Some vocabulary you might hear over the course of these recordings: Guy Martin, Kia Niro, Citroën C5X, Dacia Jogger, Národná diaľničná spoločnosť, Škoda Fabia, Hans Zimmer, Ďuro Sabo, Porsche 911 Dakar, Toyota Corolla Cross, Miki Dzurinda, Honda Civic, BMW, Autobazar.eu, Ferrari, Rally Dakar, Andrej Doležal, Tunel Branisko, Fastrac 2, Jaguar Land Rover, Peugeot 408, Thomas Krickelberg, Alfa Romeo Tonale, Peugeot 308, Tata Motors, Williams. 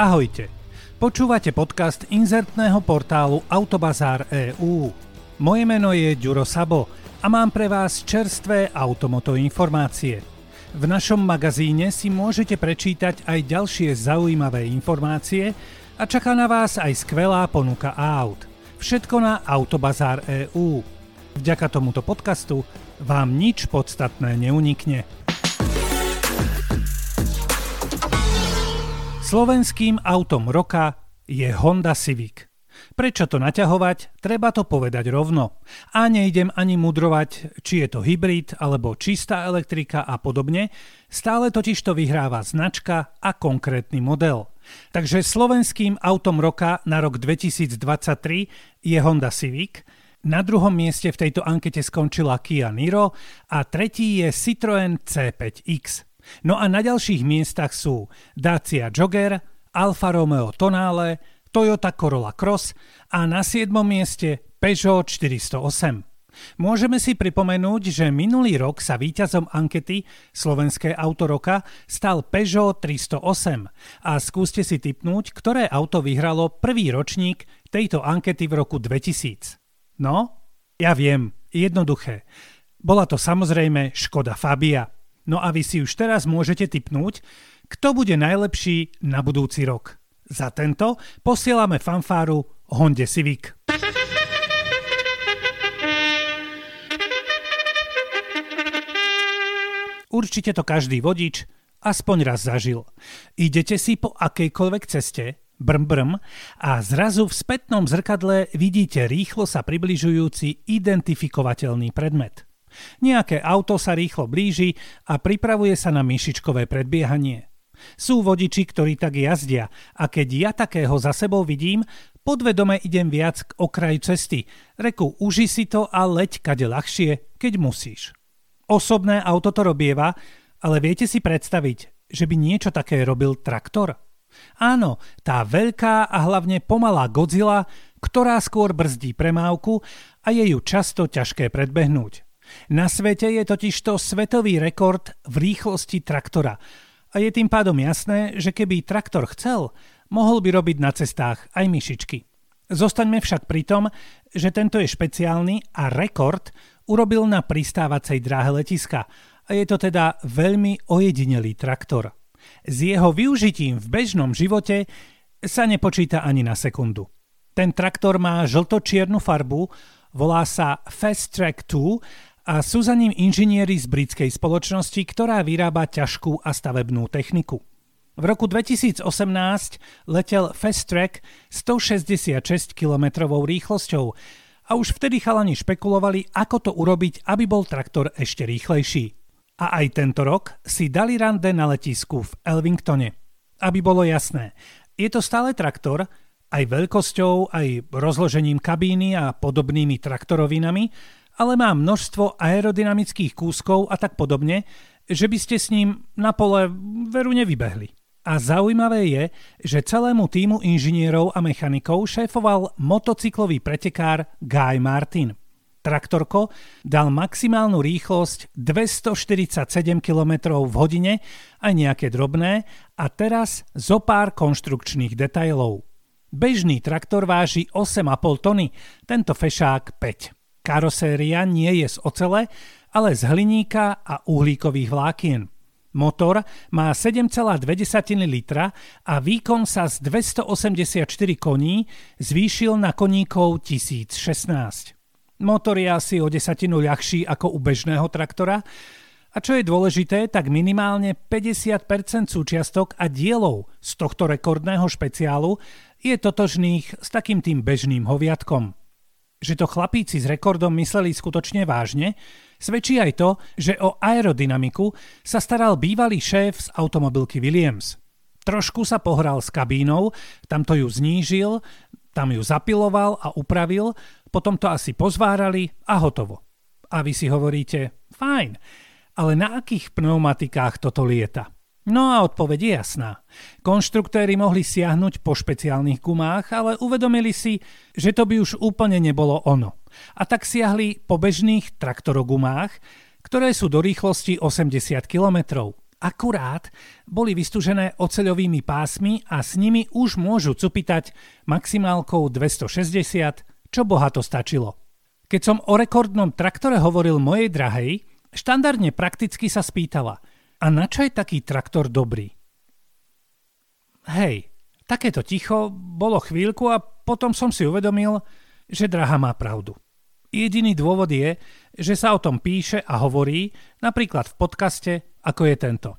Ahojte, počúvate podcast inzertného portálu Autobazar.eu. Moje meno je Ďuro Sabo a mám pre vás čerstvé automoto informácie. V našom magazíne si môžete prečítať aj ďalšie zaujímavé informácie a čaká na vás aj skvelá ponuka aut. Všetko na Autobazar.eu. Vďaka tomuto podcastu vám nič podstatné neunikne. Slovenským autom roka je Honda Civic. Prečo to naťahovať? Treba to povedať rovno. A nejdem ani mudrovať, či je to hybrid alebo čistá elektrika a podobne. Stále totiž to vyhráva značka a konkrétny model. Takže slovenským autom roka na rok 2023 je Honda Civic. Na druhom mieste v tejto ankete skončila Kia Niro a tretí je Citroën C5X. No a na ďalších miestach sú Dacia Jogger, Alfa Romeo Tonale, Toyota Corolla Cross a na 7. mieste Peugeot 408. Môžeme si pripomenúť, že minulý rok sa víťazom ankety Slovenské auto roka stal Peugeot 308 a skúste si tipnúť, ktoré auto vyhralo prvý ročník tejto ankety v roku 2000. No, ja viem, jednoduché. Bola to samozrejme Škoda Fabia. No a vy si už teraz môžete tipnúť, kto bude najlepší na budúci rok. Za tento posielame fanfáru Honde Civic. Určite to každý vodič aspoň raz zažil. Idete si po akejkoľvek ceste, brm, a zrazu v spätnom zrkadle vidíte rýchlo sa približujúci identifikovateľný predmet. Nejaké auto sa rýchlo blíži a pripravuje sa na myšičkové predbiehanie. Sú vodiči, ktorí tak jazdia a keď ja takého za sebou vidím, podvedome idem viac k okraju cesty. Reku, uži si to a leď kade ľahšie, keď musíš. Osobné auto to robieva, ale viete si predstaviť, že by niečo také robil traktor? Áno, tá veľká a hlavne pomalá Godzilla, ktorá skôr brzdí premávku a je ju často ťažké predbehnúť. Na svete je totižto svetový rekord v rýchlosti traktora a je tým pádom jasné, že keby traktor chcel, mohol by robiť na cestách aj myšičky. Zostaňme však pri tom, že tento je špeciálny a rekord urobil na pristávacej dráhe letiska a je to teda veľmi ojedinelý traktor. S jeho využitím v bežnom živote sa nepočíta ani na sekundu. Ten traktor má žlto-čiernu farbu, volá sa Fastrac 2 a sú za ním inžinieri z britskej spoločnosti, ktorá vyrába ťažkú a stavebnú techniku. V roku 2018 letel Fastrac 166 km rýchlosťou a už vtedy chalani špekulovali, ako to urobiť, aby bol traktor ešte rýchlejší. A aj tento rok si dali rande na letisku v Elvingtone. Aby bolo jasné, je to stále traktor, aj veľkosťou, aj rozložením kabíny a podobnými traktorovinami, ale má množstvo aerodynamických kúskov a tak podobne, že by ste s ním na pole veru nevybehli. A zaujímavé je, že celému tímu inžinierov a mechanikov šéfoval motocyklový pretekár Guy Martin. Traktorko dal maximálnu rýchlosť 247 km v hodine a nejaké drobné a teraz zo pár konštrukčných detailov. Bežný traktor váži 8,5 tony, tento fešák 5. Karoséria nie je z ocele, ale z hliníka a uhlíkových vlákien. Motor má 7,2 litra a výkon sa z 284 koní zvýšil na koníkov 1016. Motor je asi o desatinu ľahší ako u bežného traktora a čo je dôležité, tak minimálne 50% súčiastok a dielov z tohto rekordného špeciálu je totožných s takým tým bežným hoviatkom. Že to chlapíci s rekordom mysleli skutočne vážne, svedčí aj to, že o aerodynamiku sa staral bývalý šéf z automobilky Williams. Trošku sa pohral s kabínou, tamto ju znížil, tam ju zapiloval a upravil, potom to asi pozvárali a hotovo. A vy si hovoríte, fajn, ale na akých pneumatikách toto lieta? No a odpoveď je jasná. Konštruktéri mohli siahnuť po špeciálnych gumách, ale uvedomili si, že to by už úplne nebolo ono. A tak siahli po bežných traktorogumách, ktoré sú do rýchlosti 80 km. akurát boli vystužené oceľovými pásmi a s nimi už môžu cupitať maximálkou 260, čo bohato stačilo. Keď som o rekordnom traktore hovoril mojej drahej, štandardne prakticky sa spýtala: a na čo je taký traktor dobrý? Hej, takéto ticho bolo chvíľku a potom som si uvedomil, že drahá má pravdu. Jediný dôvod je, že sa o tom píše a hovorí, napríklad v podcaste, ako je tento.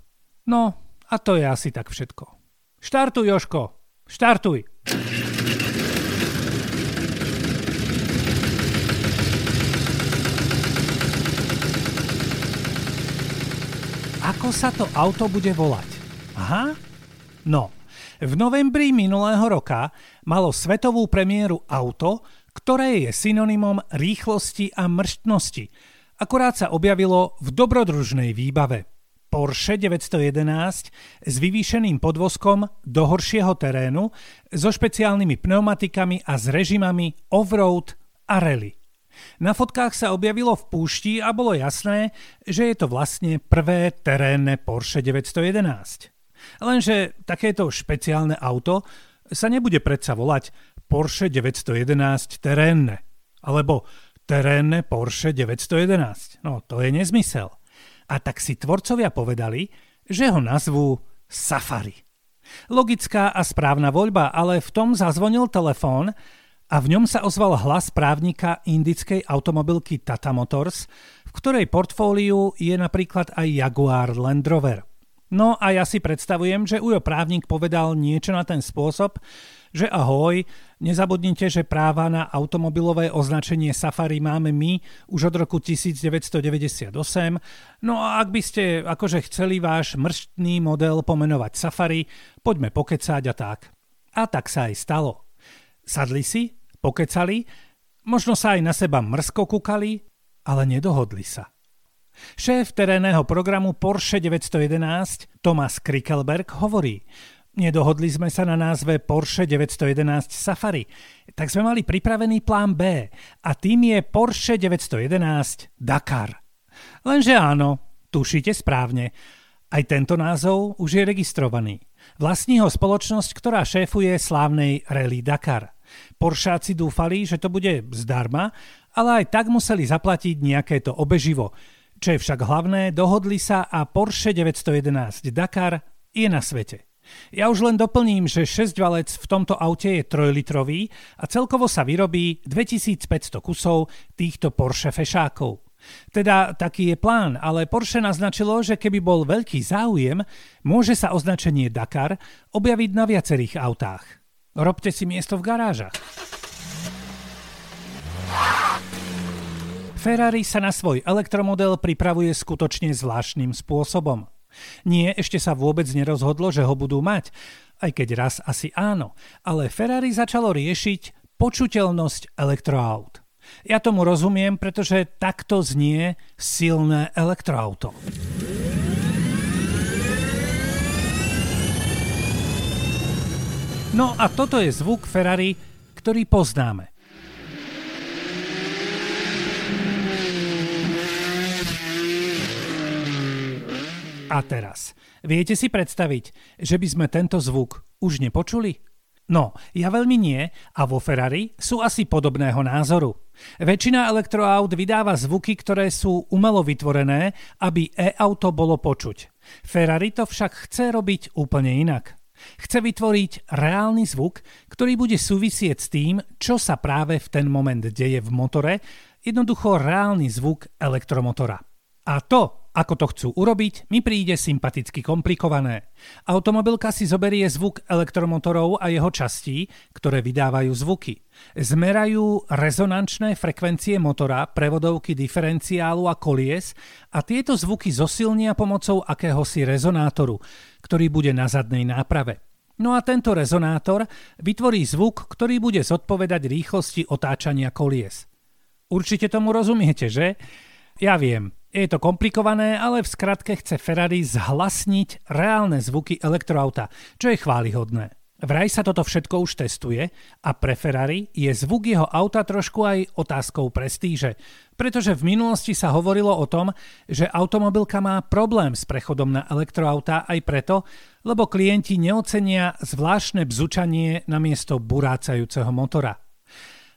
No, a to je asi tak všetko. Štartuj, Jožko, štartuj! Ako sa to auto bude volať? Aha? No, v novembri minulého roka malo svetovú premiéru auto, ktoré je synonymom rýchlosti a mrštnosti. Akorát sa objavilo v dobrodružnej výbave. Porsche 911 s vyvýšeným podvozkom do horšieho terénu, so špeciálnymi pneumatikami a s režimami off-road a rally. Na fotkách sa objavilo v púšti a bolo jasné, že je to vlastne prvé terénne Porsche 911. Lenže takéto špeciálne auto sa nebude predsa volať Porsche 911 terénne, alebo terénne Porsche 911. No, to je nezmysel. A tak si tvorcovia povedali, že ho nazvú Safari. Logická a správna voľba, ale v tom zazvonil telefón a v ňom sa ozval hlas právnika indickej automobilky Tata Motors, v ktorej portfóliu je napríklad aj Jaguar Land Rover. No a ja si predstavujem, že ujo právnik povedal niečo na ten spôsob, že ahoj, nezabudnite, že práva na automobilové označenie Safari máme my už od roku 1998, no a ak by ste akože chceli váš mrštný model pomenovať Safari, poďme pokecať a tak. A tak sa aj stalo. Sadli si, pokecali, možno sa aj na seba mrzko kúkali, ale nedohodli sa. Šéf terénneho programu Porsche 911 Thomas Krickelberg hovorí: nedohodli sme sa na názve Porsche 911 Safari, tak sme mali pripravený plán B a tým je Porsche 911 Dakar. Lenže áno, tušíte správne, aj tento názov už je registrovaný. Vlastní ho spoločnosť, ktorá šéfuje slávnej Rally Dakar. Poršáci dúfali, že to bude zdarma, ale aj tak museli zaplatiť nejaké to obeživo. Čo je však hlavné, dohodli sa a Porsche 911 Dakar je na svete. Ja už len doplním, že 6-valec v tomto aute je 3-litrový a celkovo sa vyrobí 2500 kusov týchto Porsche fešákov. Teda taký je plán, ale Porsche naznačilo, že keby bol veľký záujem, môže sa označenie Dakar objaviť na viacerých autách. Robte si miesto v garážach. Ferrari sa na svoj elektromodel pripravuje skutočne zvláštnym spôsobom. Nie, ešte sa vôbec nerozhodlo, že ho budú mať, aj keď raz asi áno, ale Ferrari začalo riešiť počuteľnosť elektroaut. Ja tomu rozumiem, pretože takto znie silné elektroauto. No a toto je zvuk Ferrari, ktorý poznáme. A teraz, viete si predstaviť, že by sme tento zvuk už nepočuli? No, ja veľmi nie a vo Ferrari sú asi podobného názoru. Väčšina elektroaut vydáva zvuky, ktoré sú umelo vytvorené, aby e-auto bolo počuť. Ferrari to však chce robiť úplne inak. Chce vytvoriť reálny zvuk, ktorý bude súvisieť s tým, čo sa práve v ten moment deje v motore, jednoducho reálny zvuk elektromotora. A to, ako to chcú urobiť, mi príde sympaticky komplikované. Automobilka si zoberie zvuk elektromotorov a jeho častí, ktoré vydávajú zvuky. Zmerajú rezonančné frekvencie motora, prevodovky diferenciálu a kolies a tieto zvuky zosilnia pomocou akéhosi rezonátoru, ktorý bude na zadnej náprave. No a tento rezonátor vytvorí zvuk, ktorý bude zodpovedať rýchlosti otáčania kolies. Určite tomu rozumiete, že? Ja viem. Je to komplikované, ale v skratke chce Ferrari zhlasniť reálne zvuky elektroauta, čo je chválihodné. Vraj sa toto všetko už testuje a pre Ferrari je zvuk jeho auta trošku aj otázkou prestíže, pretože v minulosti sa hovorilo o tom, že automobilka má problém s prechodom na elektroautá aj preto, lebo klienti neocenia zvláštne bzučanie namiesto burácajúceho motora.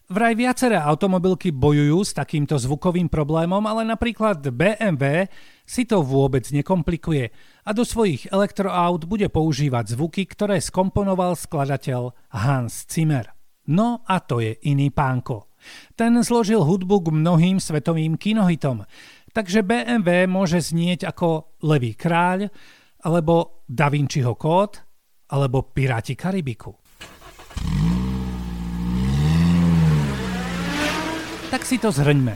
Vraj viaceré automobilky bojujú s takýmto zvukovým problémom, ale napríklad BMW si to vôbec nekomplikuje a do svojich elektroaut bude používať zvuky, ktoré skomponoval skladateľ Hans Zimmer. No a to je iný pánko. Ten zložil hudbu k mnohým svetovým kinohitom, takže BMW môže znieť ako Levý kráľ, alebo Da Vinciho kód, alebo Piráti Karibiku. Tak si to zhrňme.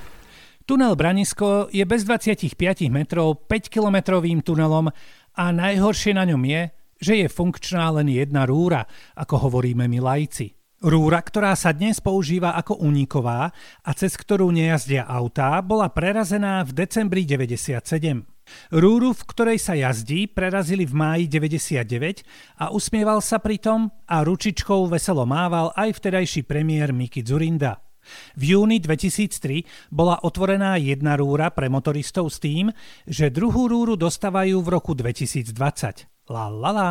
Tunel Branisko je bez 25 metrov 5-kilometrovým tunelom a najhoršie na ňom je, že je funkčná len jedna rúra, ako hovoríme my laici. Rúra, ktorá sa dnes používa ako uniková a cez ktorú nejazdia autá, bola prerazená v decembri 1997. Rúru, v ktorej sa jazdí, prerazili v máji 1999 a usmieval sa pritom a ručičkou veselo mával aj vtedajší premiér Miki Dzurinda. V júni 2003 bola otvorená jedna rúra pre motoristov s tým, že druhú rúru dostávajú v roku 2020. La la la.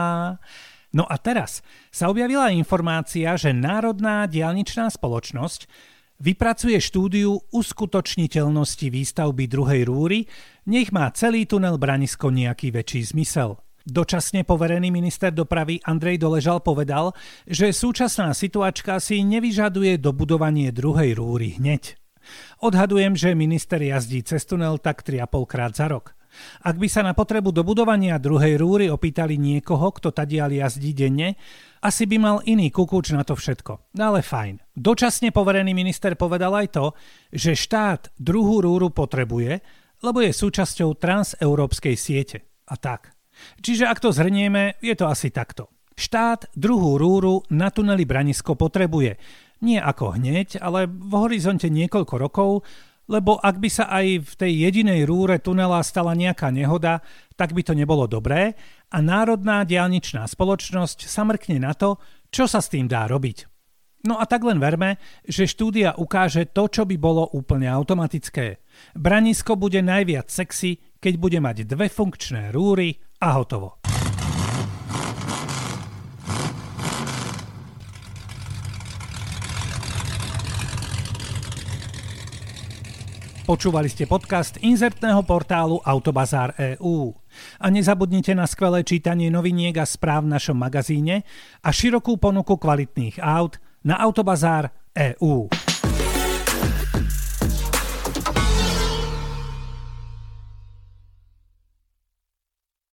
No a teraz sa objavila informácia, že Národná diaľničná spoločnosť vypracuje štúdiu uskutočniteľnosti výstavby druhej rúry, nech má celý tunel Branisko nejaký väčší zmysel. Dočasne poverený minister dopravy Andrej Doležal povedal, že súčasná situačka si nevyžaduje dobudovanie druhej rúry hneď. Odhadujem, že minister jazdí cez tunel tak 3,5 krát za rok. Ak by sa na potrebu dobudovania druhej rúry opýtali niekoho, kto tadiaľ jazdí denne, asi by mal iný kukuč na to všetko. Ale fajn. Dočasne poverený minister povedal aj to, že štát druhú rúru potrebuje, lebo je súčasťou transeurópskej siete. A tak. Čiže ak to zhrnieme, je to asi takto. Štát druhú rúru na tuneli Branisko potrebuje. Nie ako hneď, ale v horizonte niekoľko rokov, lebo ak by sa aj v tej jedinej rúre tunela stala nejaká nehoda, tak by to nebolo dobré a Národná diaľničná spoločnosť sa mrkne na to, čo sa s tým dá robiť. No a tak len verme, že štúdia ukáže to, čo by bolo úplne automatické. Branisko bude najviac sexy, keď bude mať dve funkčné rúry a hotovo. Počúvali ste podcast inzertného portálu Autobazar.eu. A nezabudnite na skvelé čítanie noviniek a správ v našom magazíne a širokú ponuku kvalitných aut na Autobazar.eu.